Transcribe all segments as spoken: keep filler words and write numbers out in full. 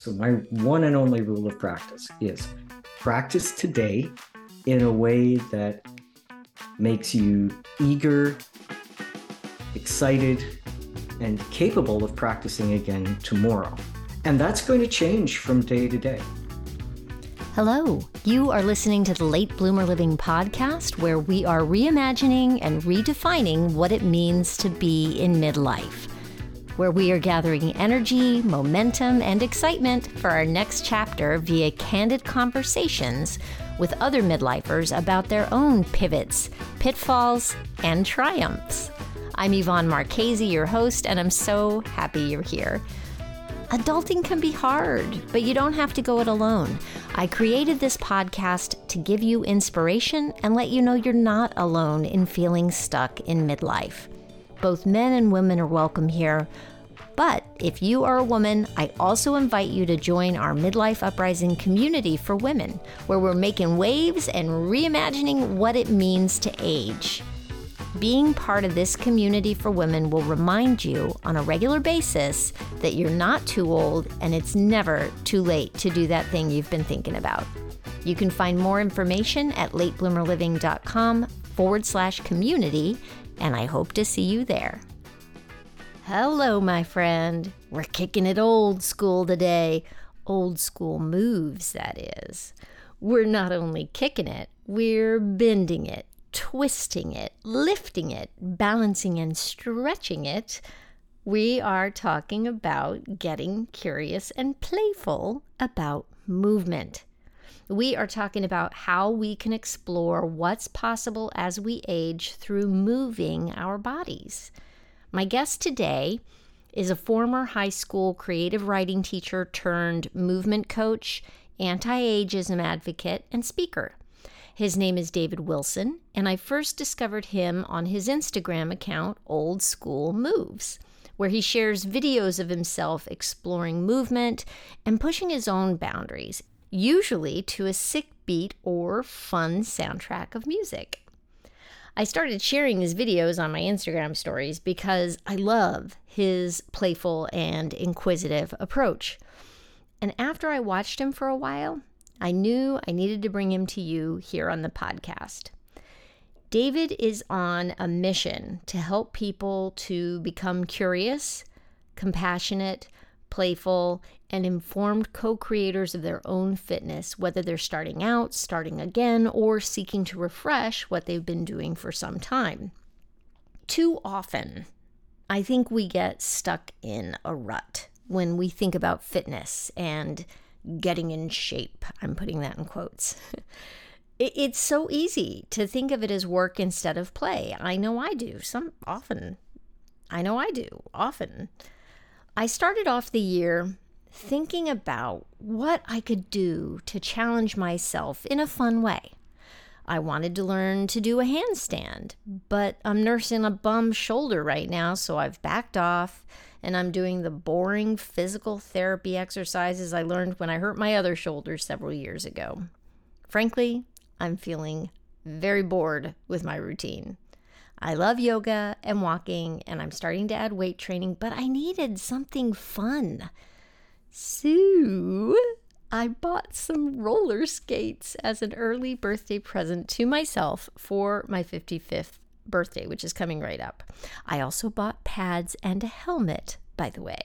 So my one and only rule of practice is practice today in a way that makes you eager, excited, and capable of practicing again tomorrow. And that's going to change from day to day. Hello, you are listening to the Late Bloomer Living podcast, where we are reimagining and redefining what it means to be in midlife, where we are gathering energy, momentum, and excitement for our next chapter via candid conversations with other midlifers about their own pivots, pitfalls, and triumphs. I'm Yvonne Marchese, your host, and I'm so happy you're here. Adulting can be hard, but you don't have to go it alone. I created this podcast to give you inspiration and let you know you're not alone in feeling stuck in midlife. Both men and women are welcome here, but if you are a woman, I also invite you to join our Midlife Uprising community for women, where we're making waves and reimagining what it means to age. Being part of this community for women will remind you on a regular basis that you're not too old and it's never too late to do that thing you've been thinking about. You can find more information at latebloomerliving.com forward slash community, and I hope to see you there. Hello, my friend. We're kicking it old school today. Old school moves, that is. We're not only kicking it, we're bending it, twisting it, lifting it, balancing and stretching it. We are talking about getting curious and playful about movement. We are talking about how we can explore what's possible as we age through moving our bodies. My guest today is a former high school creative writing teacher turned movement coach, anti-ageism advocate, and speaker. His name is David Wilson, and I first discovered him on his Instagram account, Old School Moves, where he shares videos of himself exploring movement and pushing his own boundaries, usually to a sick beat or fun soundtrack of music. I started sharing his videos on my Instagram stories because I love his playful and inquisitive approach. And after I watched him for a while, I knew I needed to bring him to you here on the podcast. David is on a mission to help people to become curious, compassionate, playful, and informed co-creators of their own fitness, whether they're starting out, starting again, or seeking to refresh what they've been doing for some time. Too often, I think we get stuck in a rut when we think about fitness and getting in shape. I'm putting that in quotes. it, it's so easy to think of it as work instead of play. I know I do. Some often. I know I do. Often. I started off the year thinking about what I could do to challenge myself in a fun way. I wanted to learn to do a handstand, but I'm nursing a bum shoulder right now, so I've backed off. And I'm doing the boring physical therapy exercises I learned when I hurt my other shoulder several years ago. Frankly, I'm feeling very bored with my routine. I love yoga and walking, and I'm starting to add weight training, but I needed something fun. So I bought some roller skates as an early birthday present to myself for my fifty-fifth birthday, which is coming right up. I also bought pads and a helmet, by the way.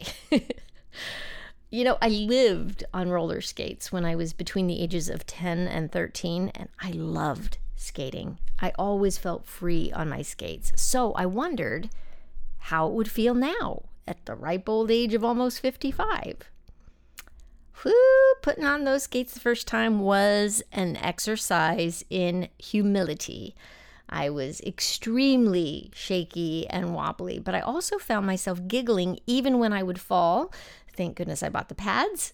You know, I lived on roller skates when I was between the ages of ten and thirteen, and I loved skating. I always felt free on my skates. So I wondered how it would feel now at the ripe old age of almost fifty-five. Whew, putting on those skates the first time was an exercise in humility. I was extremely shaky and wobbly, but I also found myself giggling even when I would fall. Thank goodness I bought the pads.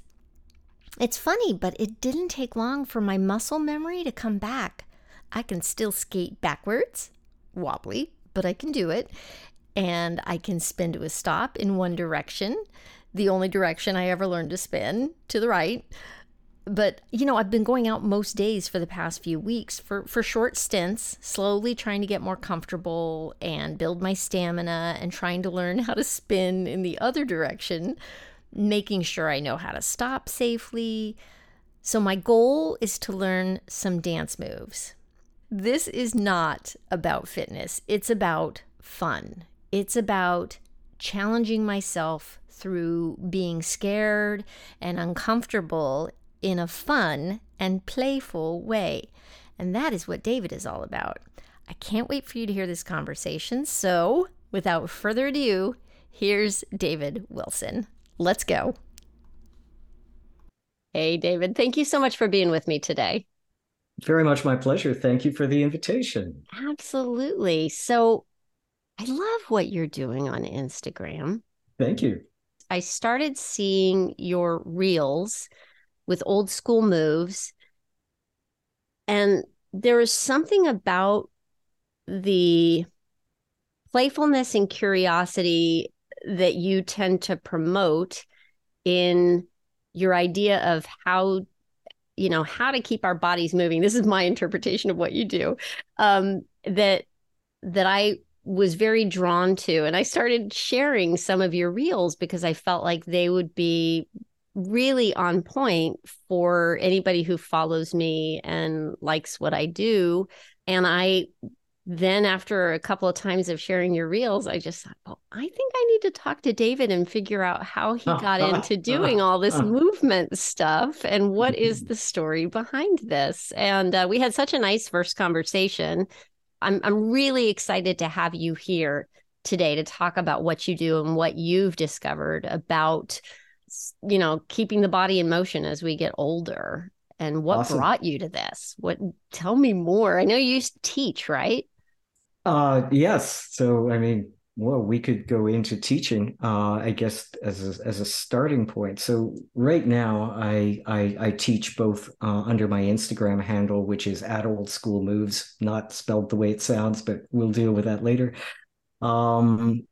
It's funny, but it didn't take long for my muscle memory to come back. I can still skate backwards, wobbly, but I can do it. And I can spin to a stop in one direction, the only direction I ever learned to spin, to the right. But, you know, I've been going out most days for the past few weeks for, for short stints, slowly trying to get more comfortable and build my stamina and trying to learn how to spin in the other direction making sure I know how to stop safely. So my goal is to learn some dance moves. This is not about fitness. It's about fun. It's about challenging myself through being scared and uncomfortable in a fun and playful way. And that is what David is all about. I can't wait for you to hear this conversation. So without further ado, here's David Wilson. Let's go. Hey, David, thank you so much for being with me today. Very much my pleasure. Thank you for the invitation. Absolutely. So I love what you're doing on Instagram. Thank you. I started seeing your reels with Old School Moves. And there is something about the playfulness and curiosity that you tend to promote in your idea of how, you know, how to keep our bodies moving. This is my interpretation of what you do, um, that that I was very drawn to. And I started sharing some of your reels because I felt like they would be really on point for anybody who follows me and likes what I do. And I then, after a couple of times of sharing your reels, I just thought, well, I think I need to talk to David and figure out how he got into doing all this movement stuff and what is the story behind this. And uh, we had such a nice first conversation. I'm I'm really excited to have you here today to talk about what you do and what you've discovered about, you know, keeping the body in motion as we get older and what awesome. Brought you to this. What, tell me more. I know you teach, right? Uh, yes. So, I mean, well, we could go into teaching, uh, I guess, as a, as a starting point. So right now I, I, I teach both uh, under my Instagram handle, which is at Old School Moves, not spelled the way it sounds, but we'll deal with that later. Um,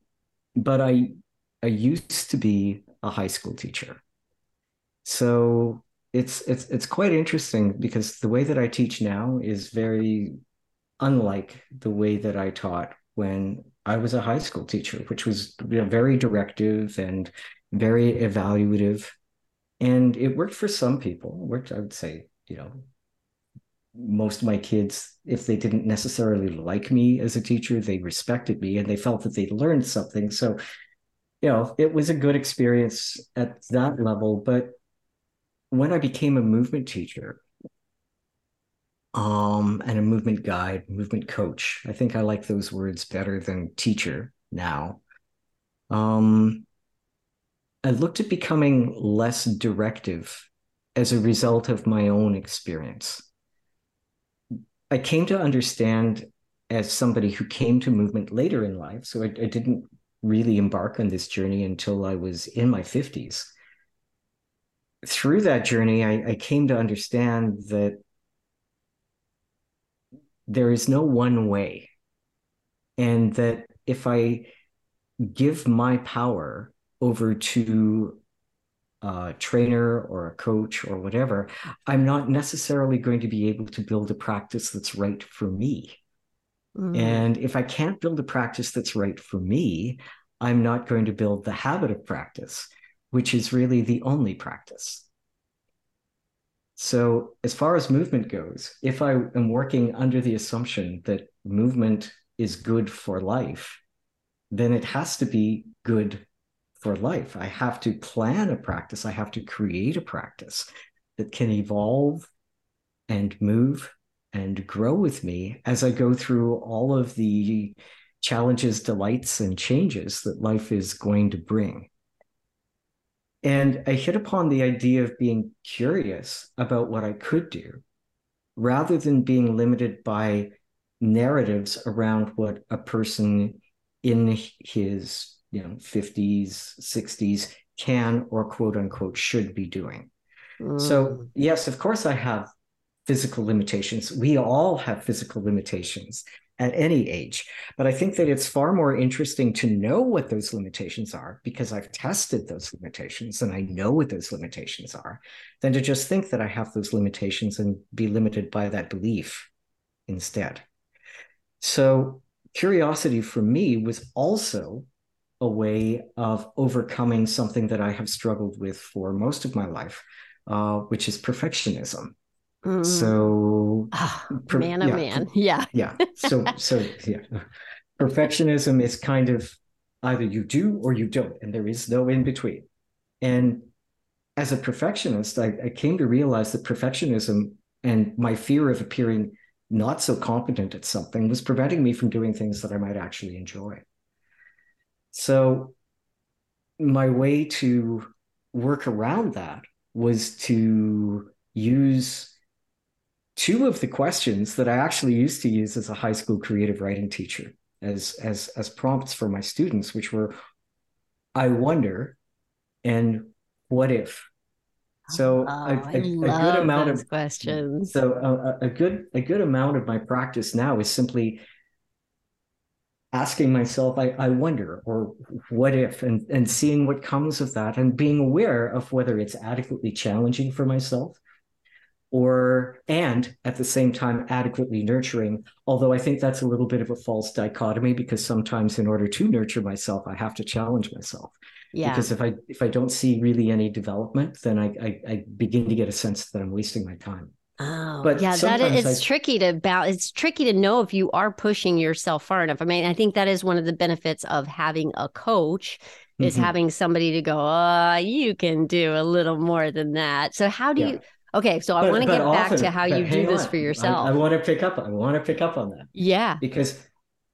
but I, I used to be a high school teacher. So it's, it's, it's quite interesting because the way that I teach now is very unlike the way that I taught when I was a high school teacher, which was very directive and very evaluative. And it worked for some people. It worked, I would say, you know, most of my kids, if they didn't necessarily like me as a teacher, they respected me and they felt that they learned something. So, you know, it was a good experience at that level. But when I became a movement teacher, um, and a movement guide, movement coach, I think I like those words better than teacher now. Um, I looked at becoming less directive as a result of my own experience. I came to understand as somebody who came to movement later in life, so I, I didn't really embark on this journey until I was in my fifties. Through that journey, I, I came to understand that there is no one way, and that if I give my power over to a trainer or a coach or whatever, I'm not necessarily going to be able to build a practice that's right for me. And if I can't build a practice that's right for me, I'm not going to build the habit of practice, which is really the only practice. So as far as movement goes, if I am working under the assumption that movement is good for life, then it has to be good for life. I have to plan a practice. I have to create a practice that can evolve and move and grow with me as I go through all of the challenges, delights, and changes that life is going to bring. And I hit upon the idea of being curious about what I could do, rather than being limited by narratives around what a person in his, you know, fifties, sixties can or quote unquote should be doing. Mm. So yes, of course I have physical limitations. We all have physical limitations at any age. But I think that it's far more interesting to know what those limitations are, because I've tested those limitations and I know what those limitations are, than to just think that I have those limitations and be limited by that belief instead. So curiosity for me was also a way of overcoming something that I have struggled with for most of my life, uh, which is perfectionism. Mm. So oh, per- man, oh yeah, man. Yeah. Yeah. So, so yeah, perfectionism is kind of either you do or you don't, and there is no in between. And as a perfectionist, I, I came to realize that perfectionism and my fear of appearing not so competent at something was preventing me from doing things that I might actually enjoy. So my way to work around that was to use two of the questions that I actually used to use as a high school creative writing teacher as, as, as prompts for my students, which were, I wonder, and what if? So oh, a, a, a good amount of questions. So a, a good a good amount of my practice now is simply asking myself, I, I wonder, or what if, and, and seeing what comes of that, and being aware of whether it's adequately challenging for myself, or and at the same time adequately nurturing. Although I think that's a little bit of a false dichotomy, because sometimes in order to nurture myself, I have to challenge myself. Yeah. Because if I if I don't see really any development, then I I, I begin to get a sense that I'm wasting my time. Oh, but yeah, that is, it's I, tricky to balance. It's tricky to know if you are pushing yourself far enough. I mean, I think that is one of the benefits of having a coach is mm-hmm. having somebody to go, oh, you can do a little more than that. So how do yeah. you? Okay, so but, I want to get often, back to how you do this on. for yourself. I, I want to pick up. I want to pick up on that. Yeah, because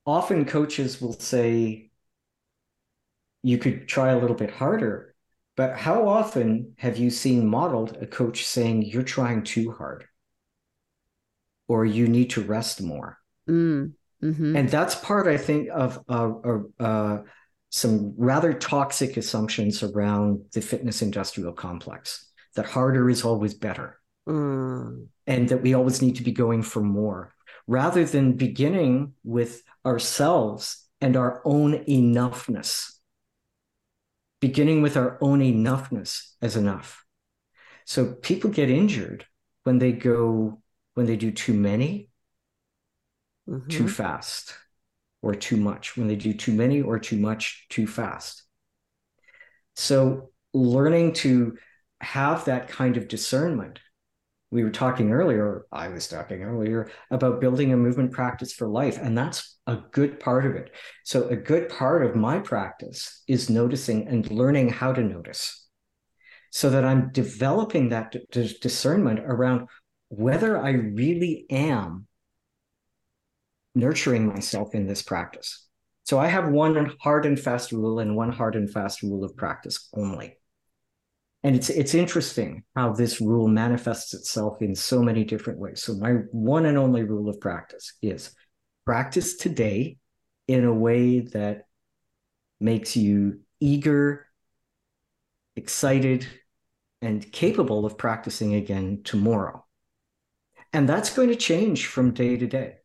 often coaches will say, you could try a little bit harder, but how often have you seen modeled a coach saying you're trying too hard or you need to rest more? Mm, mm-hmm. And that's part, I think, of uh, uh, some rather toxic assumptions around the fitness industrial complex, that harder is always better mm. and that we always need to be going for more, rather than beginning with ourselves and our own enoughness. Beginning with our own enoughness as enough. So people get injured when they go, when they do too many, mm-hmm. too fast, or too much, when they do too many or too much, too fast. So learning to have that kind of discernment. We were talking earlier, I was talking earlier about building a movement practice for life, and that's a good part of it. So a good part of my practice is noticing and learning how to notice, so that I'm developing that d- d- discernment around whether I really am nurturing myself in this practice. So I have one hard and fast rule and one hard and fast rule of practice only. And it's it's interesting how this rule manifests itself in so many different ways. So my one and only rule of practice is, practice today in a way that makes you eager, excited, and capable of practicing again tomorrow. And that's going to change from day to day.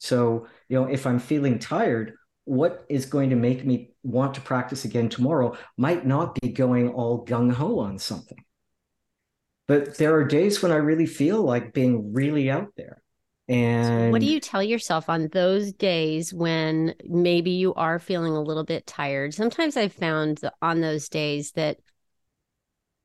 So, you know, if I'm feeling tired, what is going to make me want to practice again tomorrow might not be going all gung-ho on something. But there are days when I really feel like being really out there. And so what do you tell yourself on those days when maybe you are feeling a little bit tired? Sometimes I've found that on those days that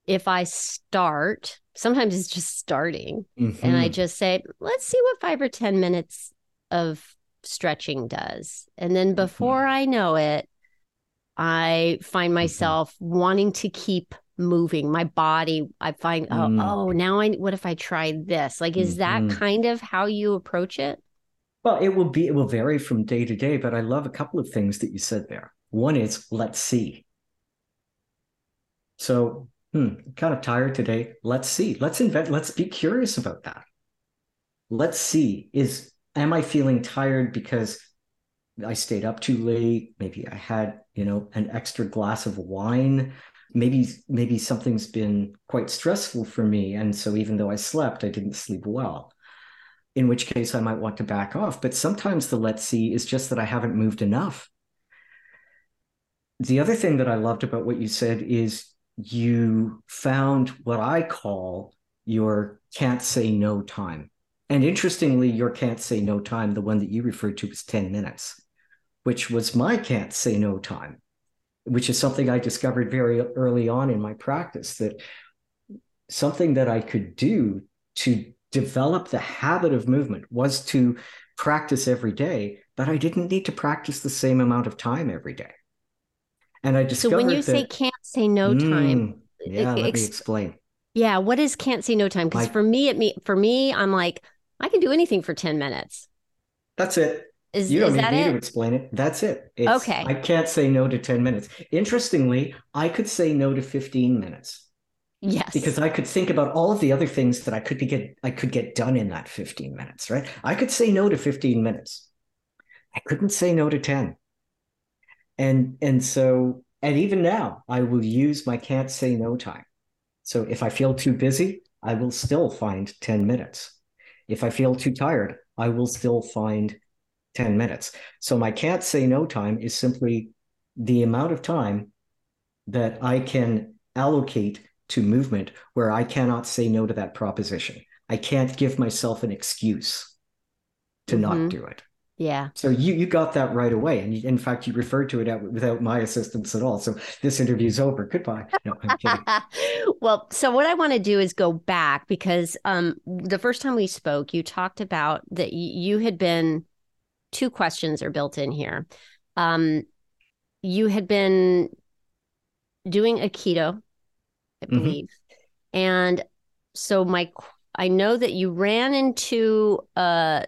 if I start, sometimes it's just starting mm-hmm. and I just say, let's see what five or ten minutes of stretching does. And then before mm-hmm. I know it, I find myself mm-hmm. wanting to keep moving my body. I find, oh, mm. oh, now I, what if I tried this? Like, is mm-hmm. that kind of how you approach it? Well, it will be, it will vary from day to day, but I love a couple of things that you said there. One is, let's see. So, hmm, kind of tired today. Let's see, let's invent, let's be curious about that. Let's see, is, am I feeling tired because I stayed up too late? Maybe I had, you know, an extra glass of wine. Maybe maybe something's been quite stressful for me, and so even though I slept, I didn't sleep well, in which case I might want to back off. But sometimes the let's see is just that I haven't moved enough. The other thing that I loved about what you said is you found what I call your can't say no time. And interestingly, your can't say no time, the one that you referred to, was ten minutes, which was my can't say no time. which is something I discovered very early on in my practice, that something that I could do to develop the habit of movement was to practice every day, but I didn't need to practice the same amount of time every day. And I discovered that— So when you that, say can't say no time. Mm, yeah, ex- let me explain. Yeah, what is can't say no time? Because for me, it me for me, I'm like, I can do anything for ten minutes. That's it. Is, you don't need me to explain it. That's it. It's, okay. I can't say no to ten minutes. Interestingly, I could say no to fifteen minutes. Yes. Because I could think about all of the other things that I could get I could get done in that fifteen minutes, right? I could say no to fifteen minutes. I couldn't say no to ten. And and so, and even now, I will use my can't say no time. So if I feel too busy, I will still find ten minutes. If I feel too tired, I will still find ten minutes. So my can't say no time is simply the amount of time that I can allocate to movement where I cannot say no to that proposition. I can't give myself an excuse to mm-hmm. not do it. Yeah. So you you got that right away. And you, in fact, you referred to it at, without my assistance at all. So this interview's over. Goodbye. No, I'm kidding. Well, so what I want to do is go back, because um, the first time we spoke, you talked about that you had been— two questions are built in here. Um, you had been doing Aikido, I believe. Mm-hmm. And so my, I know that you ran into a,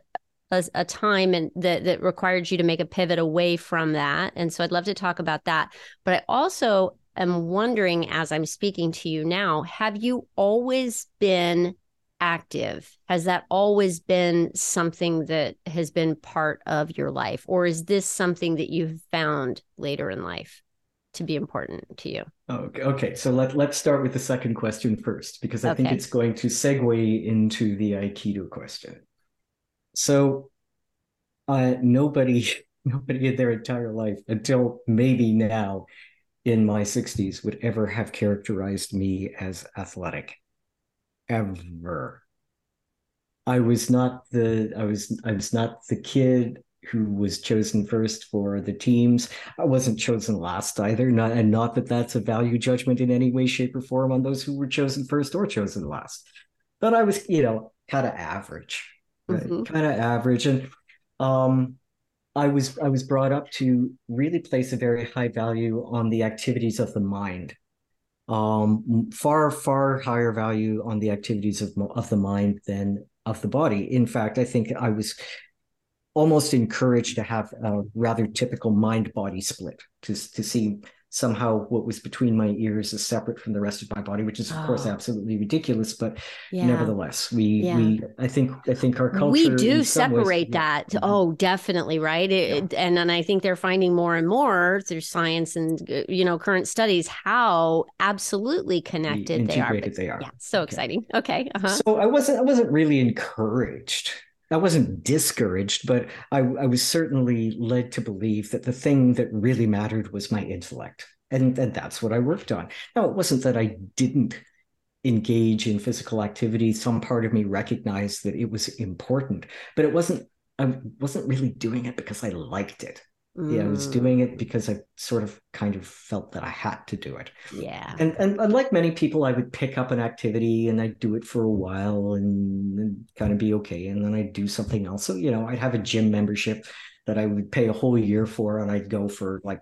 a, a time and that, that required you to make a pivot away from that. And so I'd love to talk about that. But I also am wondering, as I'm speaking to you now, have you always been active? Has that always been something that has been part of your life? Or is this something that you've found later in life to be important to you? Okay. Okay. So let, let's start with the second question first, because I okay. think it's going to segue into the Aikido question. So uh, nobody, nobody in their entire life until maybe now in my sixties would ever have characterized me as athletic. Ever. I was not the I was I was not the kid who was chosen first for the teams. I wasn't chosen last either. Not and not that that's a value judgment in any way, shape, or form on those who were chosen first or chosen last. But I was, you know, kind of average, right? Mm-hmm. Kind of average, and um, I was I was brought up to really place a very high value on the activities of the mind. Um, far, far higher value on the activities of, of the mind than of the body. In fact, I think I was almost encouraged to have a rather typical mind-body split, to, to see somehow what was between my ears is separate from the rest of my body, which is, of oh. course, absolutely ridiculous. But yeah. nevertheless, we, yeah. we, I think, I think our culture— We do separate ways, that. Yeah. Oh, definitely. Right. It, yeah. And and I think they're finding more and more through science and, you know, current studies, how absolutely connected they are. But, they are. Yeah, so exciting. Okay. okay. Uh-huh. So I wasn't, I wasn't really encouraged. I wasn't discouraged, but I, I was certainly led to believe that the thing that really mattered was my intellect. And, and that's what I worked on. Now, it wasn't that I didn't engage in physical activity. Some part of me recognized that it was important, but it wasn't, I wasn't really doing it because I liked it. Mm. Yeah, I was doing it because I sort of kind of felt that I had to do it. Yeah. And and unlike many people, I would pick up an activity and I'd do it for a while and, and kind of be okay. And then I'd do something else. So, you know, I'd have a gym membership that I would pay a whole year for, and I'd go for like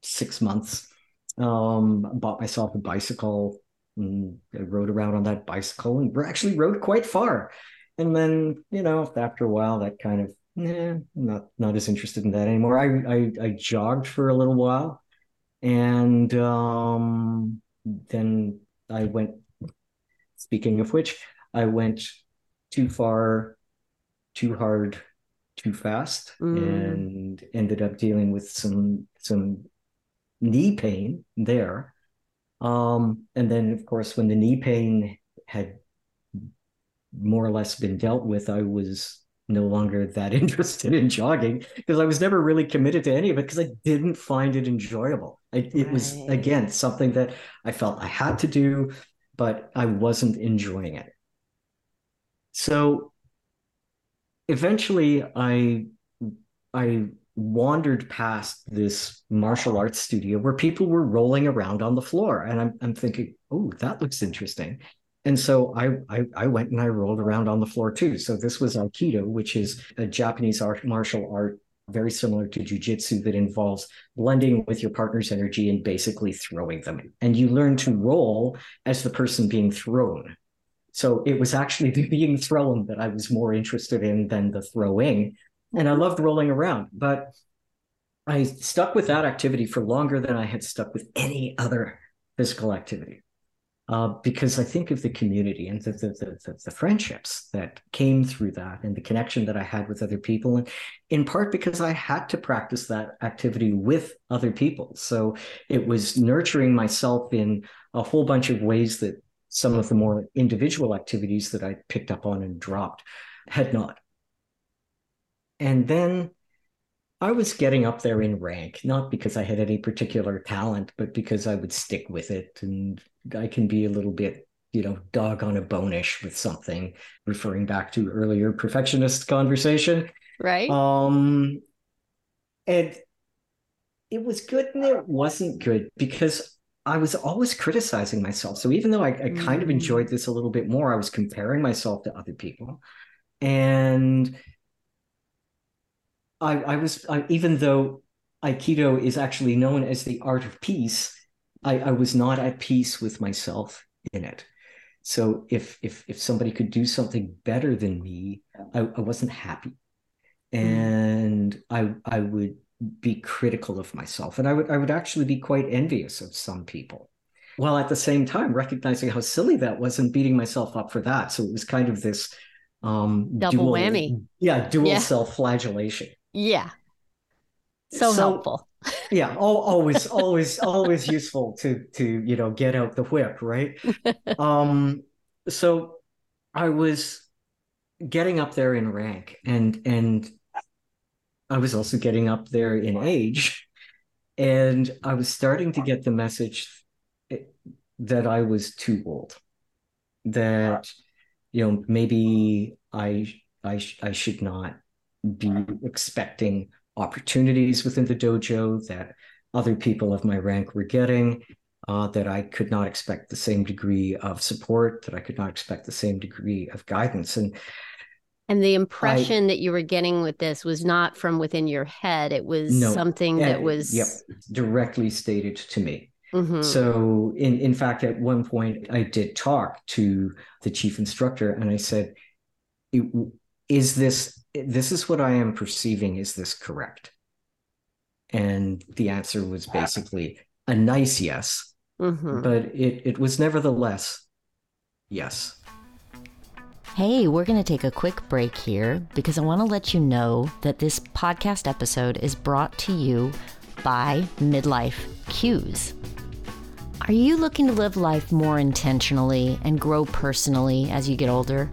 six months. Um, bought myself a bicycle and I rode around on that bicycle and actually rode quite far. And then, you know, after a while, that kind of— Nah, not not as interested in that anymore. I, I I jogged for a little while, and um, then I went. Speaking of which, I went too far, too hard, too fast, mm. and ended up dealing with some some knee pain there. Um, and then, of course, when the knee pain had more or less been dealt with, I was no longer that interested in jogging, because I was never really committed to any of it because I didn't find it enjoyable. I, it right. was, again, something that I felt I had to do, but I wasn't enjoying it. So eventually I, I wandered past this martial arts studio where people were rolling around on the floor. And I'm, I'm thinking, oh, that looks interesting. And so I, I I went and I rolled around on the floor too. So this was Aikido, which is a Japanese art, martial art, very similar to jujitsu, that involves blending with your partner's energy and basically throwing them. And you learn to roll as the person being thrown. So it was actually the being thrown that I was more interested in than the throwing. And I loved rolling around, but I stuck with that activity for longer than I had stuck with any other physical activity. Uh, because I think of the community and the, the, the, the friendships that came through that and the connection that I had with other people, and in part because I had to practice that activity with other people. So it was nurturing myself in a whole bunch of ways that some of the more individual activities that I picked up on and dropped had not. And then I was getting up there in rank, not because I had any particular talent, but because I would stick with it. And I can be a little bit, you know, dog on a bone-ish with something, referring back to earlier perfectionist conversation. Right. Um, and it was good and it wasn't good, because I was always criticizing myself. So even though I, I mm-hmm. kind of enjoyed this a little bit more, I was comparing myself to other people. And I, I was, I, even though Aikido is actually known as the art of peace, I, I was not at peace with myself in it. So if if if somebody could do something better than me, I, I wasn't happy, and I I would be critical of myself, and I would I would actually be quite envious of some people, while at the same time recognizing how silly that was and beating myself up for that. So it was kind of this um, double dual, whammy. Yeah, dual yeah. self-flagellation. Yeah. So, so helpful. Yeah. Always, always, always useful to, to, you know, get out the whip. Right. um, so I was getting up there in rank, and, and I was also getting up there in age, and I was starting to get the message that I was too old, that, you know, maybe I, I, I should not be expecting opportunities within the dojo that other people of my rank were getting, uh, that I could not expect the same degree of support, that I could not expect the same degree of guidance. And and the impression I, that you were getting with this was not from within your head. It was no, something and, that was yep, directly stated to me. Mm-hmm. So in, in fact, at one point I did talk to the chief instructor, and I said, is this This is what I am perceiving. Is this correct? And the answer was basically a nice yes, mm-hmm. but it, it was nevertheless yes. Hey, we're going to take a quick break here, because I want to let you know that this podcast episode is brought to you by Midlife Cues. Are you looking to live life more intentionally and grow personally as you get older?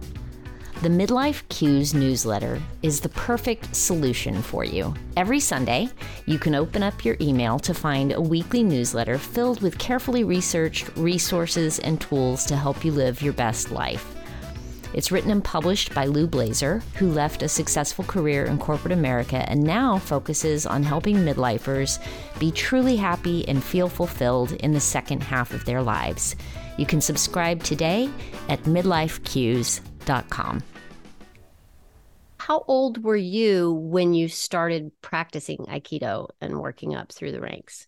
The Midlife Cues newsletter is the perfect solution for you. Every Sunday, you can open up your email to find a weekly newsletter filled with carefully researched resources and tools to help you live your best life. It's written and published by Lou Blazer, who left a successful career in corporate America and now focuses on helping midlifers be truly happy and feel fulfilled in the second half of their lives. You can subscribe today at midlife cues dot com. How old were you when you started practicing Aikido and working up through the ranks?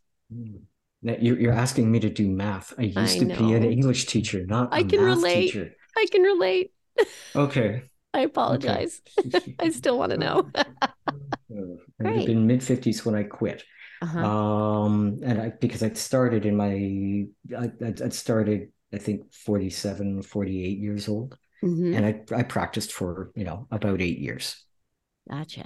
You're asking me to do math. I used I to know. be an English teacher, not I a can math relate. teacher. I can relate. Okay. I apologize. Okay. I still want to know. I would have been mid-fifties when I quit. Uh-huh. Um, and I, because I'd started in my, I, I'd started, I think, forty-seven, forty-eight years old. Mm-hmm. And I, I practiced for, you know, about eight years. Gotcha.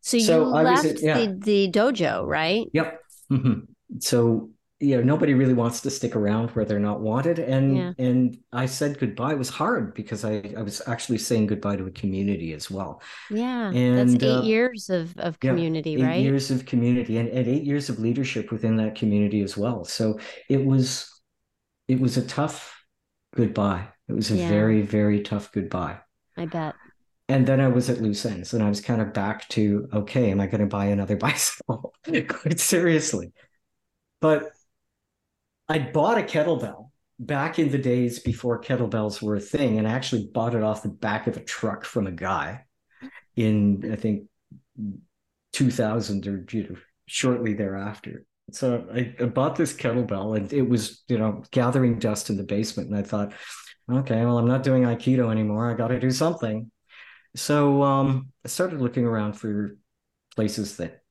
So you so left at, yeah. the, the dojo, right? Yep. Mm-hmm. So, you know, nobody really wants to stick around where they're not wanted. And yeah. and I said goodbye. It was hard because I, I was actually saying goodbye to a community as well. Yeah. And that's eight uh, years of, of community, yeah, eight right? Eight years of community and, and eight years of leadership within that community as well. So it was, it was a tough goodbye. It was a yeah. very, very tough goodbye. I bet. And then I was at loose ends and I was kind of back to, okay, am I going to buy another bicycle? Quite seriously. But I bought a kettlebell back in the days before kettlebells were a thing, and I actually bought it off the back of a truck from a guy in, I think, two thousand or, you know, shortly thereafter. So I, I bought this kettlebell, and it was, you know, gathering dust in the basement. And I thought, okay, well, I'm not doing Aikido anymore. I got to do something. So um, I started looking around for places that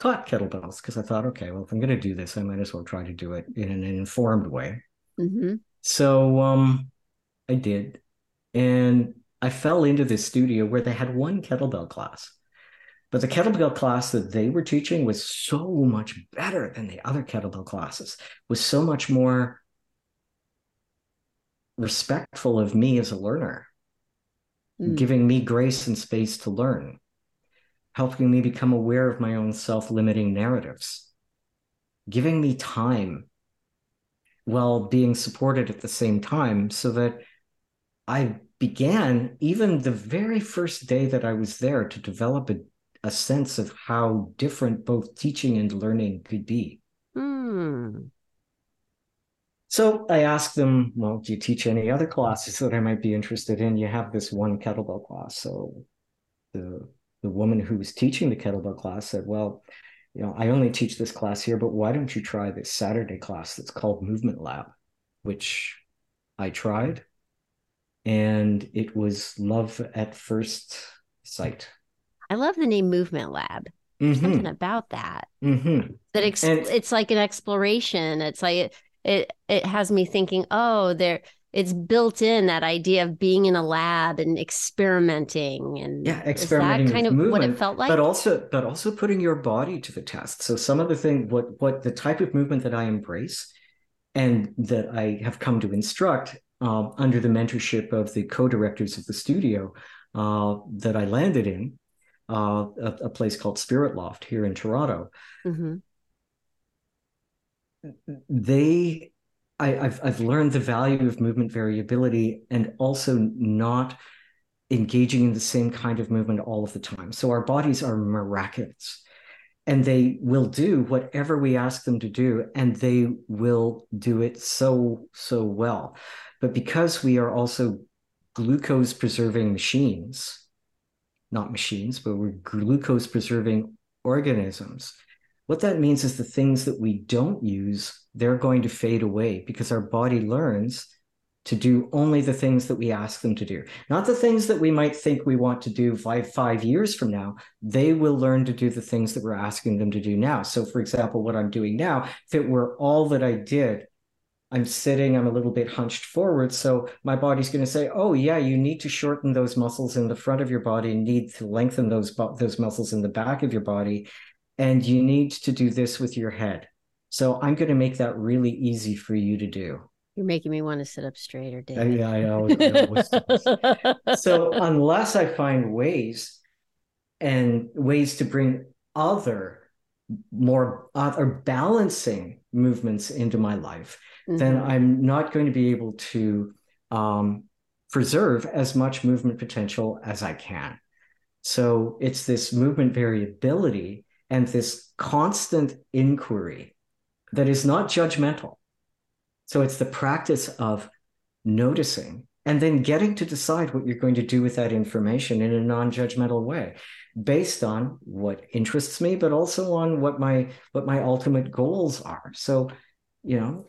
taught kettlebells, because I thought, okay, well, if I'm going to do this, I might as well try to do it in an informed way. Mm-hmm. So um, I did. And I fell into this studio where they had one kettlebell class. But the kettlebell class that they were teaching was so much better than the other kettlebell classes, was so much more respectful of me as a learner, mm. giving me grace and space to learn, helping me become aware of my own self-limiting narratives, giving me time while being supported at the same time, so that I began, even the very first day that I was there, to develop a a sense of how different both teaching and learning could be. Mm. So I asked them, well, do you teach any other classes that I might be interested in? You have this one kettlebell class. So the, the woman who was teaching the kettlebell class said, well, you know, I only teach this class here, but why don't you try this Saturday class that's called Movement Lab, which I tried. And it was love at first sight. I love the name Movement Lab. There's mm-hmm. something about that. Mm-hmm. That ex- and- it's like an exploration. It's like it, it it has me thinking, oh, there it's built in, that idea of being in a lab and experimenting, and yeah, experimenting is that kind of movement, what it felt like. But also, but also putting your body to the test. So some of the thing, what what the type of movement that I embrace and that I have come to instruct uh, under the mentorship of the co-directors of the studio uh, that I landed in. Uh, a, a place called Spirit Loft here in Toronto. Mm-hmm. They, I, I've, I've learned the value of movement variability, and also not engaging in the same kind of movement all of the time. So our bodies are miraculous, and they will do whatever we ask them to do, and they will do it so, so well. But because we are also glucose preserving machines, not machines, but we're glucose-preserving organisms. What that means is the things that we don't use, they're going to fade away, because our body learns to do only the things that we ask them to do, not the things that we might think we want to do five, five years from now. They will learn to do the things that we're asking them to do now. So, for example, what I'm doing now, if it were all that I did, I'm sitting, I'm a little bit hunched forward. So my body's going to say, oh yeah, you need to shorten those muscles in the front of your body, and need to lengthen those, those muscles in the back of your body. And you need to do this with your head. So I'm going to make that really easy for you to do. You're making me want to sit up straighter, David. Yeah, I always, I always do this. So unless I find ways and ways to bring other more other balancing movements into my life, mm-hmm. then I'm not going to be able to um, preserve as much movement potential as I can. So it's this movement variability and this constant inquiry that is not judgmental. So it's the practice of noticing and then getting to decide what you're going to do with that information in a non-judgmental way, based on what interests me, but also on what my what my ultimate goals are. So, you know,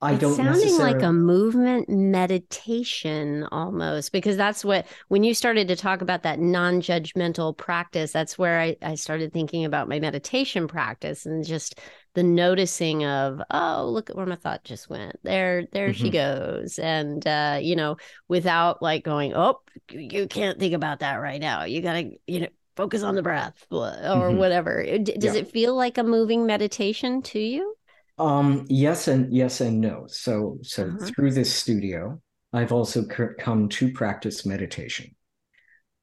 I it's don't necessarily... It's sounding like a movement meditation almost, because that's what, when you started to talk about that non-judgmental practice, that's where I, I started thinking about my meditation practice, and just the noticing of, oh, look at where my thought just went. There, there mm-hmm. she goes. And, uh, you know, without like going, oh, you can't think about that right now. You got to, you know, focus on the breath or mm-hmm. whatever. D- does yeah. it feel like a moving meditation to you? Um, yes and yes and no. So, so uh-huh. through this studio, I've also c- come to practice meditation.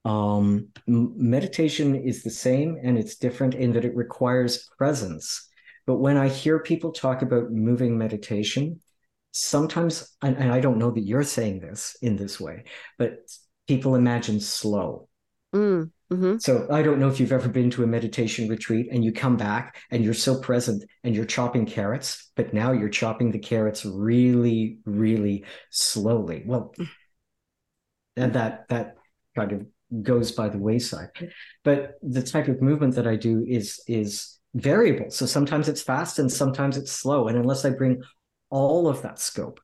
Um, m- meditation is the same, and it's different in that it requires presence. But when I hear people talk about moving meditation, sometimes, and, and I don't know that you're saying this in this way, but people imagine slow. Mm, mm-hmm. So I don't know if you've ever been to a meditation retreat and you come back and you're so present and you're chopping carrots, but now you're chopping the carrots really, really slowly. Well, and that, that kind of goes by the wayside. But the type of movement that I do is, is variable. So sometimes it's fast and sometimes it's slow. And unless I bring all of that scope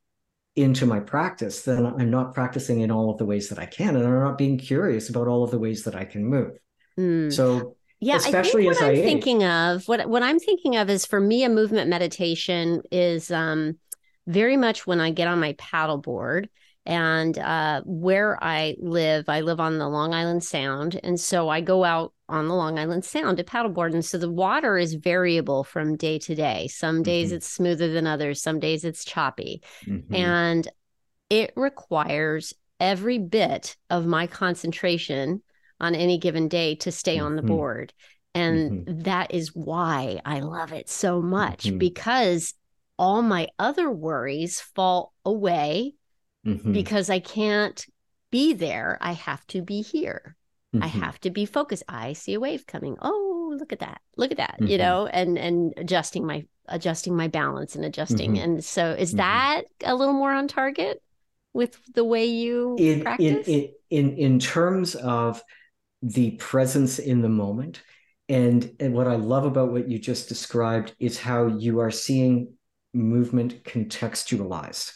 into my practice, then I'm not practicing in all of the ways that I can, and I'm not being curious about all of the ways that I can move. Mm. So yeah, especially I think what as I'm I thinking age. of what what I'm thinking of is, for me, a movement meditation is um, very much when I get on my paddleboard. And uh, where I live, I live on the Long Island Sound. And so I go out on the Long Island Sound to paddleboard. And so the water is variable from day to day. Some days mm-hmm. it's smoother than others. Some days it's choppy. Mm-hmm. And it requires every bit of my concentration on any given day to stay mm-hmm. on the board. And mm-hmm. that is why I love it so much, mm-hmm. because all my other worries fall away. Mm-hmm. Because I can't be there. I have to be here. Mm-hmm. I have to be focused. I see a wave coming. Oh, look at that. Look at that, mm-hmm. you know, and, and adjusting my, adjusting my balance and adjusting. Mm-hmm. And so is mm-hmm. that a little more on target with the way you in, practice? In, in, in terms of the presence in the moment. And, and what I love about what you just described is how you are seeing movement contextualized.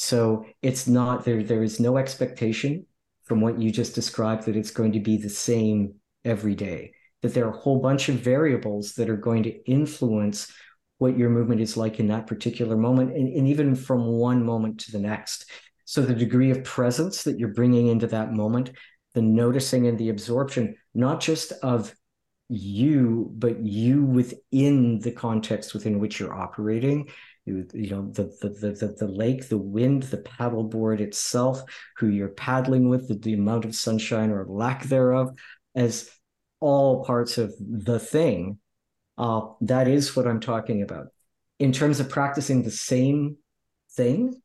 So it's not there. There is no expectation from what you just described that it's going to be the same every day, that there are a whole bunch of variables that are going to influence what your movement is like in that particular moment, and, and even from one moment to the next. So the degree of presence that you're bringing into that moment, the noticing and the absorption, not just of you, but you within the context within which you're operating. You know, the, the the the lake, the wind, the paddleboard itself, who you're paddling with, the, the amount of sunshine or lack thereof, as all parts of the thing. Uh, that is what I'm talking about. In terms of practicing the same thing,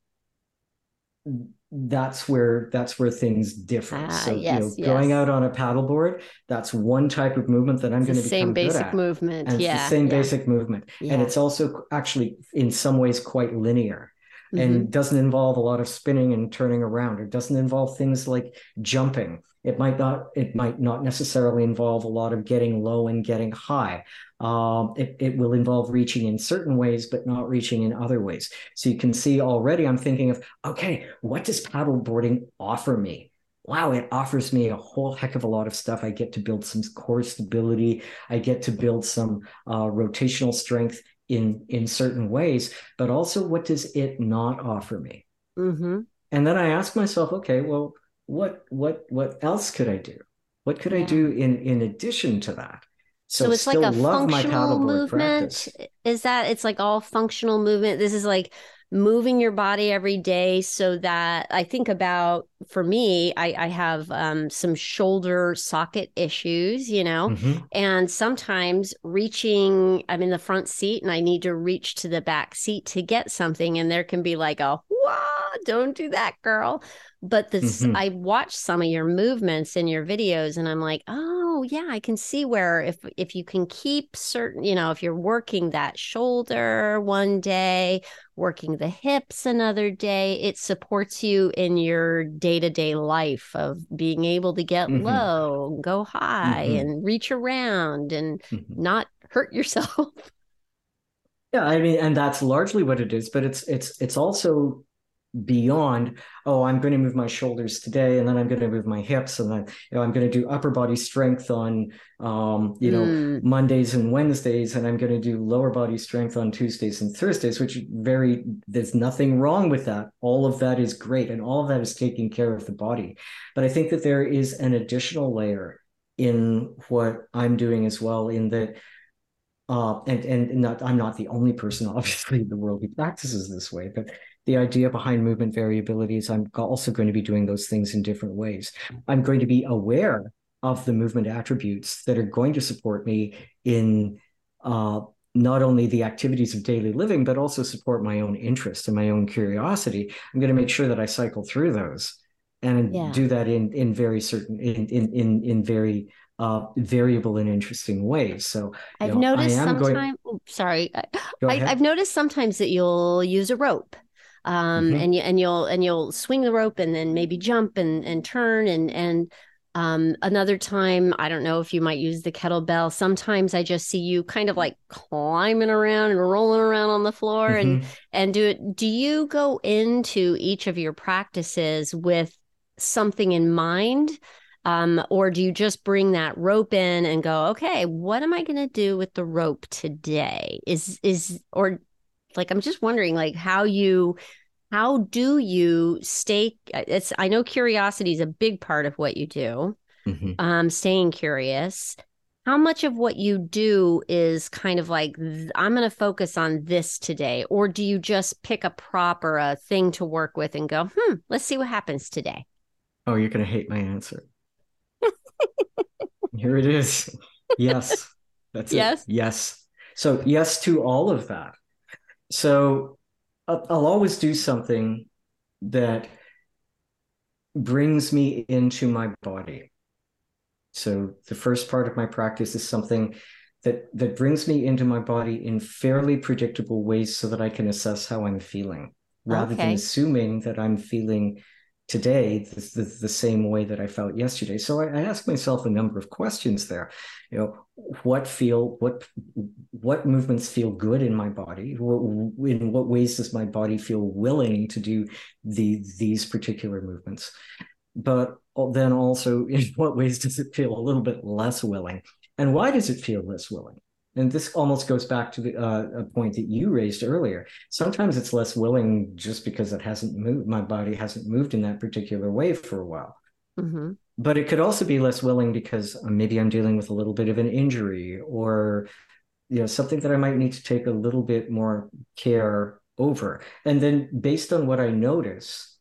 that's where that's where things differ. Ah, so yes, you know, yes. going out on a paddleboard, that's one type of movement that I'm going to become good at. Same basic movement, and yeah. It's the same yeah. basic movement, yeah. and it's also actually in some ways quite linear, mm-hmm. and doesn't involve a lot of spinning and turning around. It doesn't involve things like jumping. It might not. It might not necessarily involve a lot of getting low and getting high. Um, it, it will involve reaching in certain ways, but not reaching in other ways. So you can see already I'm thinking of, okay, what does paddleboarding offer me? Wow, it offers me a whole heck of a lot of stuff. I get to build some core stability. I get to build some uh, rotational strength in, in certain ways, but also what does it not offer me? Mm-hmm. And then I ask myself, okay, well, what, what, what else could I do? What could yeah. I do in, in addition to that? So, so it's like a functional movement. Is that it's like all functional movement. This is like moving your body every day so that I think about, for me, I, I have um, some shoulder socket issues, you know, mm-hmm. and sometimes reaching, I'm in the front seat and I need to reach to the back seat to get something. And there can be like a, wow, don't do that, girl. But this, mm-hmm. I watched some of your movements in your videos and I'm like, oh yeah, I can see where if, if you can keep certain, you know, if you're working that shoulder one day, working the hips another day, it supports you in your day-to-day life of being able to get mm-hmm. low, go high mm-hmm. and reach around and mm-hmm. not hurt yourself. Yeah. I mean, and that's largely what it is, but it's, it's, it's also beyond, oh, I'm going to move my shoulders today, and then I'm going to move my hips, and then, you know, I'm going to do upper body strength on, um, you know, mm. Mondays and Wednesdays, and I'm going to do lower body strength on Tuesdays and Thursdays, which very, there's nothing wrong with that. All of that is great, and all of that is taking care of the body. But I think that there is an additional layer in what I'm doing as well, in that uh, and, and not, I'm not the only person, obviously, in the world who practices this way, but the idea behind movement variability is I'm also going to be doing those things in different ways. I'm going to be aware of the movement attributes that are going to support me in uh, not only the activities of daily living, but also support my own interest and my own curiosity. I'm going to make sure that I cycle through those and yeah. do that in in very certain in in in, in very uh, variable and interesting ways. So I've know, noticed sometimes. Going... Sorry, I, I've noticed sometimes that you'll use a rope. Um, mm-hmm. and you, and you'll, and you'll swing the rope and then maybe jump and, and turn. And, and, um, another time, I don't know if you might use the kettlebell. Sometimes I just see you kind of like climbing around and rolling around on the floor mm-hmm. and, and do it. Do you go into each of your practices with something in mind? Um, or do you just bring that rope in and go, okay, what am I going to do with the rope today? Is, is, or Like, I'm just wondering, like, how you, how do you stay? It's, I know curiosity is a big part of what you do, mm-hmm. um, staying curious. How much of what you do is kind of like, I'm going to focus on this today, or do you just pick a prop or a thing to work with and go, hmm, let's see what happens today? Oh, you're going to hate my answer. Here it is. Yes. That's it. Yes. Yes. So yes to all of that. So I'll always do something that brings me into my body. So the first part of my practice is something that, that brings me into my body in fairly predictable ways so that I can assess how I'm feeling, rather okay. than assuming that I'm feeling today the, the, the same way that I felt yesterday. So I, I ask myself a number of questions there. You know, what feel, what, what movements feel good in my body? In what ways does my body feel willing to do the, these particular movements? But then also, in what ways does it feel a little bit less willing? And why does it feel less willing? And this almost goes back to the, uh, a point that you raised earlier. Sometimes it's less willing just because it hasn't moved. My body hasn't moved in that particular way for a while. Mm-hmm. But it could also be less willing because maybe I'm dealing with a little bit of an injury, or you know, something that I might need to take a little bit more care over. And then based on what I notice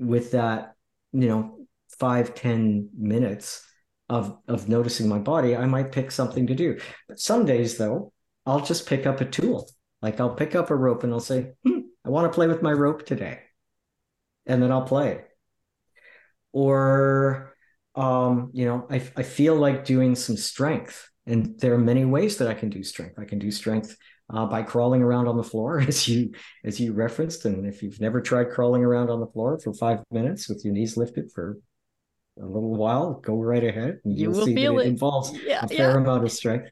with that, you know, five, ten minutes Of, of noticing my body, I might pick something to do. But some days, though, I'll just pick up a tool. Like I'll pick up a rope and I'll say, hmm, I want to play with my rope today. And then I'll play. Or, um, you know, I, I feel like doing some strength. And there are many ways that I can do strength. I can do strength uh, by crawling around on the floor, as you, as you referenced. And if you've never tried crawling around on the floor for five minutes with your knees lifted for a little while, go right ahead, and you'll you will see feel that it, it involves yeah, a fair yeah. amount of strength.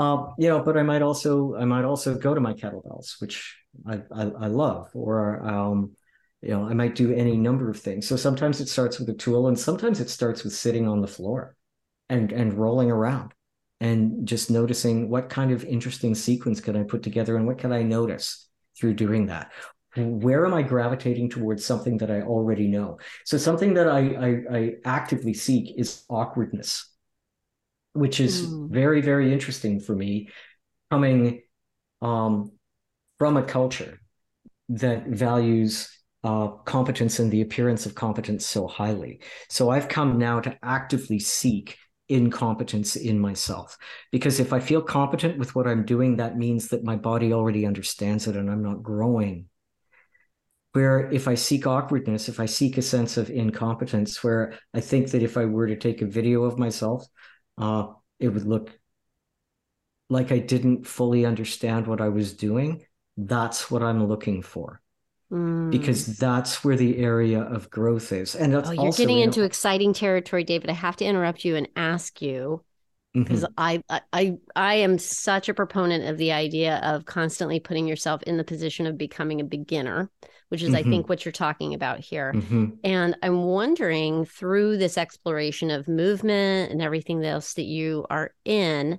Um, you know, but I might also I might also go to my kettlebells, which I I, I love, or um, you know, I might do any number of things. So sometimes it starts with a tool, and sometimes it starts with sitting on the floor, and and rolling around, and just noticing what kind of interesting sequence can I put together, and what can I notice through doing that. Where am I gravitating towards something that I already know? So something that I, I, I actively seek is awkwardness, which is mm. very, very interesting for me, coming um, from a culture that values uh, competence and the appearance of competence so highly. So I've come now to actively seek incompetence in myself, because if I feel competent with what I'm doing, that means that my body already understands it and I'm not growing. Where if I seek awkwardness, if I seek a sense of incompetence, where I think that if I were to take a video of myself, uh, it would look like I didn't fully understand what I was doing. That's what I'm looking for, mm. because that's where the area of growth is. And that's oh, you're also getting into exciting territory, David. I have to interrupt you and ask you, because mm-hmm. I, I, I am such a proponent of the idea of constantly putting yourself in the position of becoming a beginner, which is, mm-hmm. I think, what you're talking about here. Mm-hmm. And I'm wondering, through this exploration of movement and everything else that you are in,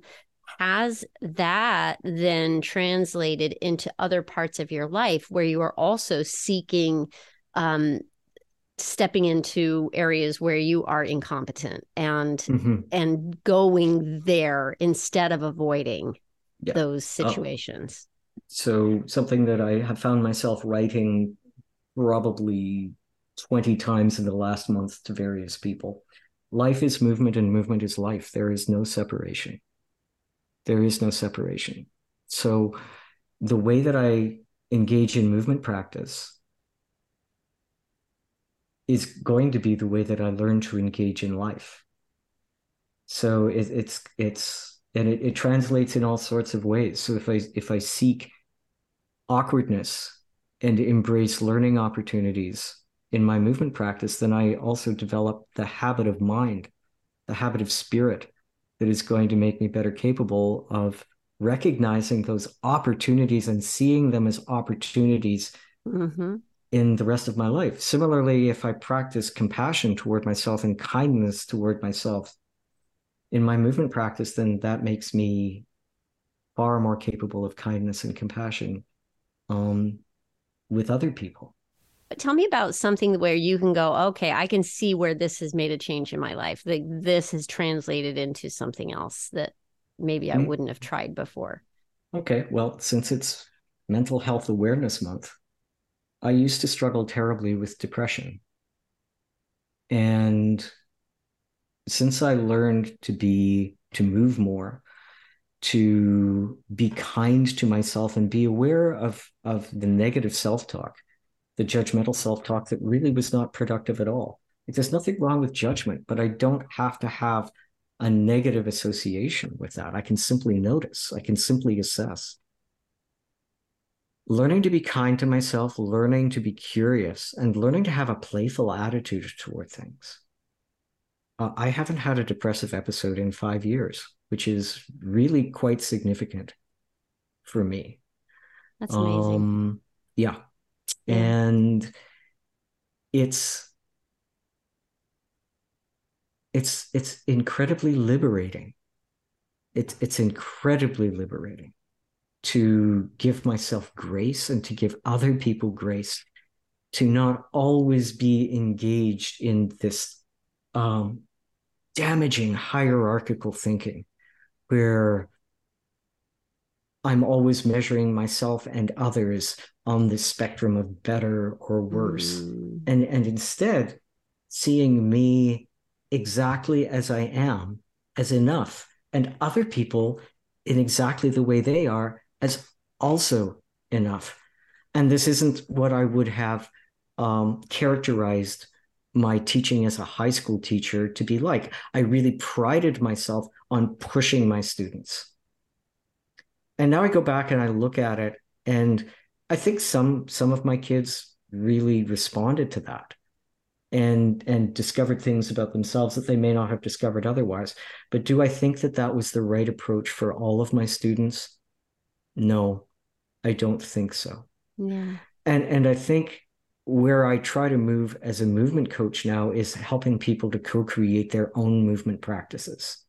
has that then translated into other parts of your life where you are also seeking, um, stepping into areas where you are incompetent and mm-hmm. and going there instead of avoiding yeah. those situations? Uh, so something that I have found myself writing probably twenty times in the last month to various people. Life is movement and movement is life. There is no separation. There is no separation. So the way that I engage in movement practice is going to be the way that I learn to engage in life. So it, it's, it's, and it, it translates in all sorts of ways. So if I, if I seek awkwardness and embrace learning opportunities in my movement practice, then I also develop the habit of mind, the habit of spirit that is going to make me better capable of recognizing those opportunities and seeing them as opportunities mm-hmm. in the rest of my life. Similarly, if I practice compassion toward myself and kindness toward myself in my movement practice, then that makes me far more capable of kindness and compassion um, with other people. Tell me about something where you can go, okay, I can see where this has made a change in my life. Like this has translated into something else that maybe I wouldn't have tried before. Okay. Well, since it's Mental Health Awareness Month, I used to struggle terribly with depression. And since I learned to be, to move more, to be kind to myself and be aware of, of the negative self-talk, the judgmental self-talk that really was not productive at all. Like, there's nothing wrong with judgment, but I don't have to have a negative association with that. I can simply notice, I can simply assess. Learning to be kind to myself, learning to be curious, and learning to have a playful attitude toward things. Uh, I haven't had a depressive episode in five years, which is really quite significant for me. That's amazing. Um, yeah. And it's it's it's incredibly liberating. It's it's incredibly liberating to give myself grace and to give other people grace, to not always be engaged in this um, damaging hierarchical thinking where I'm always measuring myself and others on the spectrum of better or worse. Mm. And, and instead seeing me exactly as I am, as enough, and other people in exactly the way they are as also enough. And this isn't what I would have um, characterized my teaching as a high school teacher to be like. I really prided myself on pushing my students. And now I go back and I look at it, and I think some some of my kids really responded to that and and discovered things about themselves that they may not have discovered otherwise. But do I think that that was the right approach for all of my students? No, I don't think so. Yeah. And, and I think where I try to move as a movement coach now is helping people to co-create their own movement practices,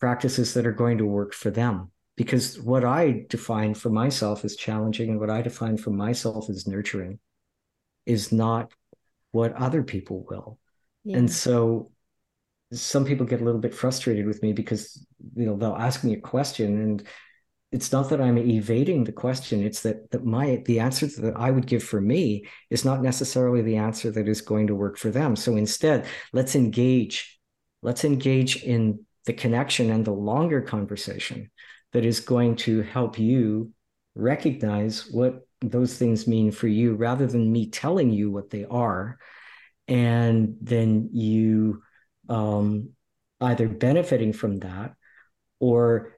practices that are going to work for them. Because what I define for myself as challenging and what I define for myself as nurturing is not what other people will. Yeah. And so some people get a little bit frustrated with me because, you know, they'll ask me a question, and it's not that I'm evading the question. It's that that my the answer that I would give for me is not necessarily the answer that is going to work for them. So instead, let's engage. Let's engage in the connection and the longer conversation that is going to help you recognize what those things mean for you, rather than me telling you what they are. And then you um, either benefiting from that or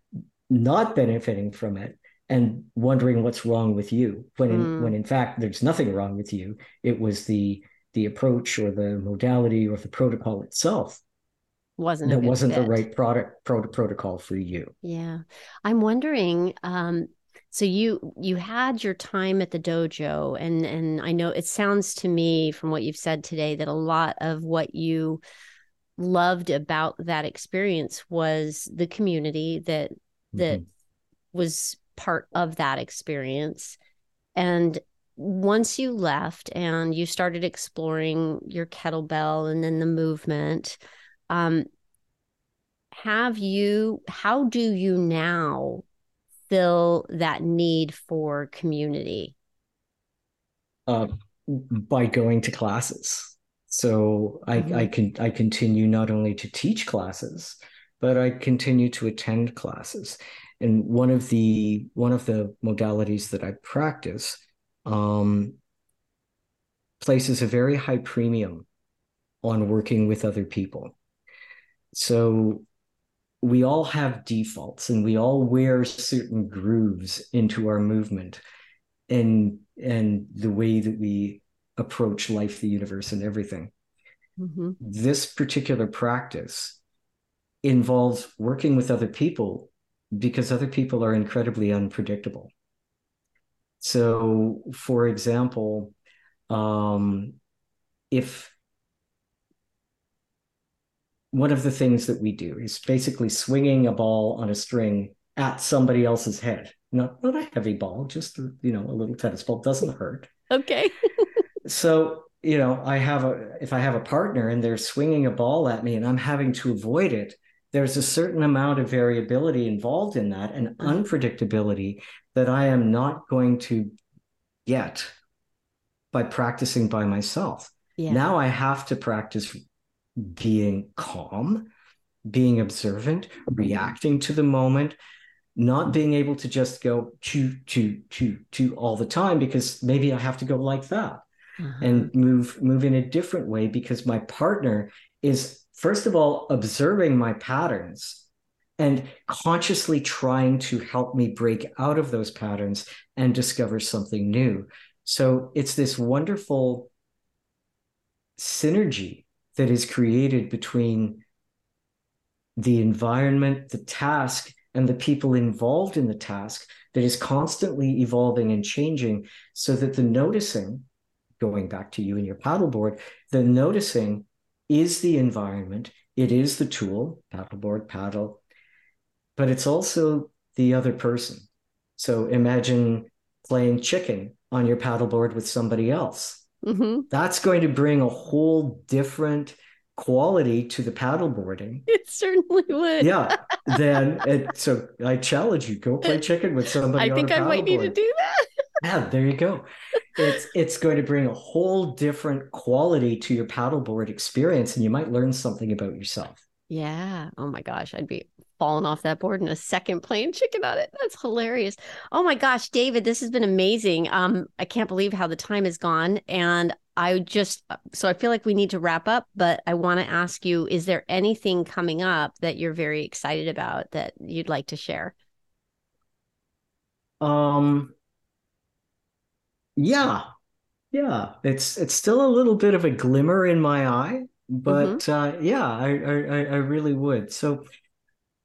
not benefiting from it and wondering what's wrong with you. When in, mm. when in fact, there's nothing wrong with you. It was the the approach or the modality or the protocol itself. Wasn't that wasn't fit. The right product pro- protocol for you. Yeah. I'm wondering, um, so you you had your time at the dojo, and and I know it sounds to me from what you've said today that a lot of what you loved about that experience was the community that that mm-hmm. was part of that experience. And once you left and you started exploring your kettlebell and then the movement, Um, have you, how do you now fill that need for community? Uh, by going to classes. So I, mm-hmm. I can, I continue not only to teach classes, but I continue to attend classes. And one of the, one of the modalities that I practice, um, places a very high premium on working with other people. So we all have defaults and we all wear certain grooves into our movement and and the way that we approach life, the universe, and everything. Mm-hmm. This particular practice involves working with other people because other people are incredibly unpredictable. So, for example, um, if one of the things that we do is basically swinging a ball on a string at somebody else's head. Not, not a heavy ball, just, you know, a little tennis ball. Doesn't hurt. Okay. So, you know, I have a, if I have a partner and they're swinging a ball at me and I'm having to avoid it, there's a certain amount of variability involved in that and unpredictability that I am not going to get by practicing by myself. Yeah. Now I have to practice being calm, being observant, reacting to the moment, not being able to just go choo, choo, choo, choo all the time, because maybe I have to go like that. Uh-huh. And move move in a different way, because my partner is, first of all, observing my patterns and consciously trying to help me break out of those patterns and discover something new. So it's this wonderful synergy that is created between the environment, the task, and the people involved in the task that is constantly evolving and changing, so that the noticing, going back to you and your paddleboard, the noticing is the environment, it is the tool, paddleboard, paddle, but it's also the other person. So imagine playing chicken on your paddleboard with somebody else. Mm-hmm. That's going to bring a whole different quality to the paddleboarding. It certainly would. Yeah. Then it, so I challenge you, go play chicken with somebody. I think on a I might need to do that. Yeah, there you go. It's it's going to bring a whole different quality to your paddleboard experience, and you might learn something about yourself. Yeah. Oh my gosh, I'd be falling off that board in a second playing chicken on it. That's hilarious. Oh my gosh, David, this has been amazing. Um, I can't believe how the time has gone, and I just, so I feel like we need to wrap up, but I want to ask you, is there anything coming up that you're very excited about that you'd like to share? Um. Yeah. Yeah. It's, it's still a little bit of a glimmer in my eye, but mm-hmm. uh, yeah, I, I, I really would. So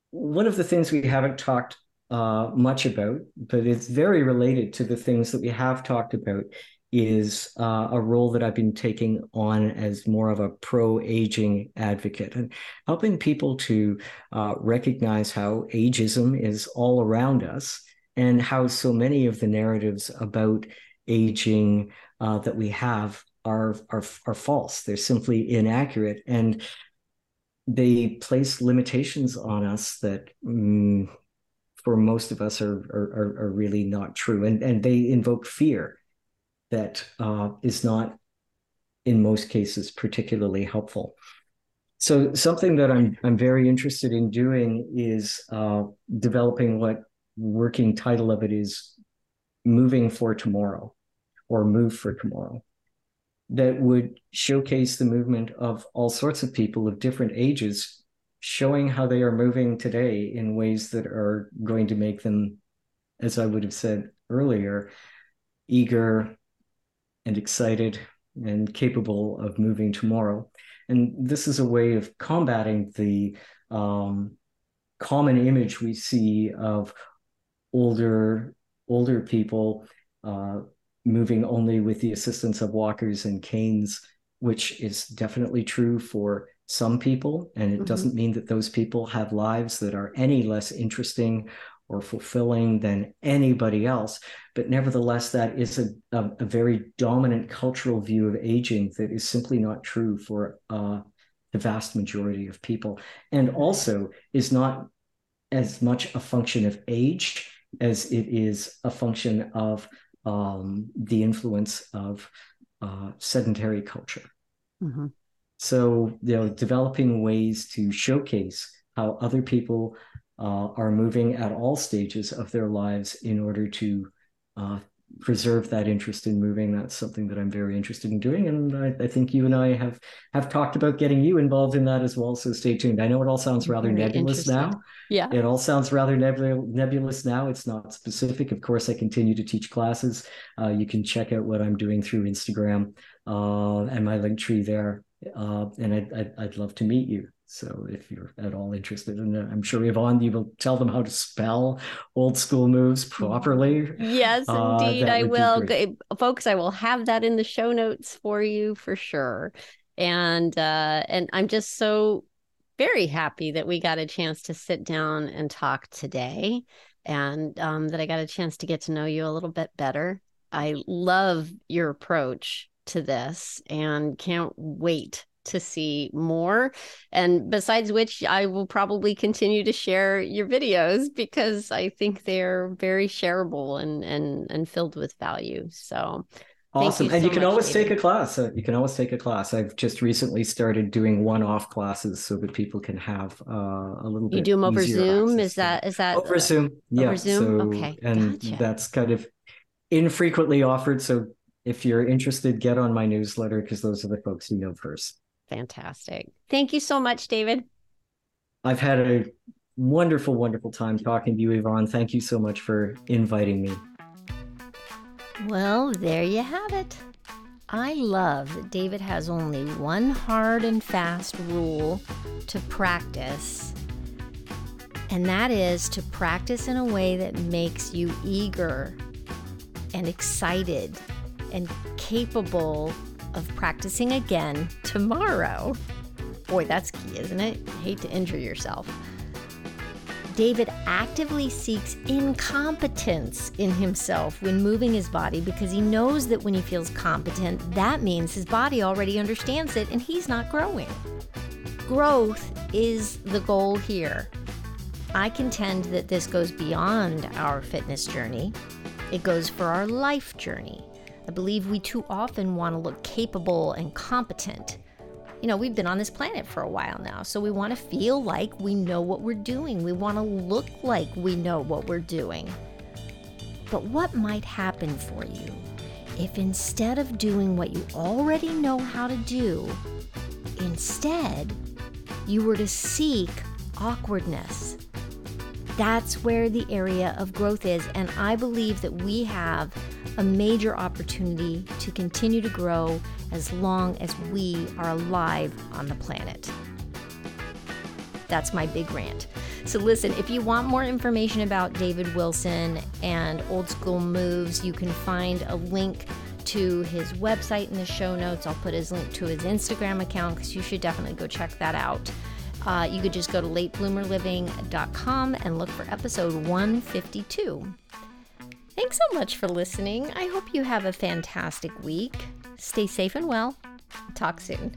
one of the things we haven't talked uh, much about, but it's very related to the things that we have talked about, is uh, a role that I've been taking on as more of a pro-aging advocate and helping people to uh, recognize how ageism is all around us and how so many of the narratives about aging uh, that we have are, are are false. They're simply inaccurate, and they place limitations on us that, mm, for most of us, are are are really not true. And and they invoke fear that uh, is not, in most cases, particularly helpful. So something that I'm I'm very interested in doing is uh, developing what working title of it is, Moving for Tomorrow, or Move for Tomorrow, that would showcase the movement of all sorts of people of different ages, showing how they are moving today in ways that are going to make them, as I would have said earlier, eager and excited and capable of moving tomorrow. And this is a way of combating the um, common image we see of older older people uh, moving only with the assistance of walkers and canes, which is definitely true for some people. And it mm-hmm. doesn't mean that those people have lives that are any less interesting or fulfilling than anybody else. But nevertheless, that is a, a, a very dominant cultural view of aging that is simply not true for uh, the vast majority of people. And also is not as much a function of age as it is a function of um, the influence of uh, sedentary culture. Mm-hmm. So, you know, developing ways to showcase how other people uh, are moving at all stages of their lives in order to uh, preserve that interest in moving. That's something that I'm very interested in doing. And I, I think you and I have, have talked about getting you involved in that as well. So stay tuned. I know it all sounds rather very nebulous now. Yeah. It all sounds rather nebul- nebulous now. It's not specific. Of course, I continue to teach classes. Uh, you can check out what I'm doing through Instagram uh, and my link tree there. Uh, and I'd, I'd, I'd love to meet you. So if you're at all interested in it, I'm sure Yvonne, you will tell them how to spell Old School Moves properly. Yes, indeed, uh, I will. Folks, I will have that in the show notes for you for sure. And uh, and I'm just so very happy that we got a chance to sit down and talk today, and um, that I got a chance to get to know you a little bit better. I love your approach to this and can't wait to see more. And besides which, I will probably continue to share your videos because I think they're very shareable and and and filled with value. So awesome. You so and you can much, always David. take a class. Uh, you can always take a class. I've just recently started doing one-off classes so that people can have uh, a little bit. You do them over Zoom? Is that, is that over uh, Zoom? Yeah. Over Zoom? So, okay. And gotcha. That's kind of infrequently offered. So if you're interested, get on my newsletter because those are the folks who know first. Fantastic. Thank you so much, David. I've had a wonderful, wonderful time talking to you, Yvonne. Thank you so much for inviting me. Well, there you have it. I love that David has only one hard and fast rule to practice, and that is to practice in a way that makes you eager and excited and capable of practicing again tomorrow. Boy, that's key, isn't it? I hate to injure yourself. David actively seeks incompetence in himself when moving his body because he knows that when he feels competent, that means his body already understands it and he's not growing. Growth is the goal here. I contend that this goes beyond our fitness journey. It goes for our life journey. I believe we too often want to look capable and competent. You know, we've been on this planet for a while now, so we want to feel like we know what we're doing. We want to look like we know what we're doing. But what might happen for you if instead of doing what you already know how to do, instead you were to seek awkwardness? That's where the area of growth is, and I believe that we have a major opportunity to continue to grow as long as we are alive on the planet. That's my big rant. So listen, if you want more information about David Wilson and Old School Moves, you can find a link to his website in the show notes. I'll put his link to his Instagram account because you should definitely go check that out. Uh, you could just go to late bloomer living dot com and look for episode one fifty-two. Thanks so much for listening. I hope you have a fantastic week. Stay safe and well. Talk soon.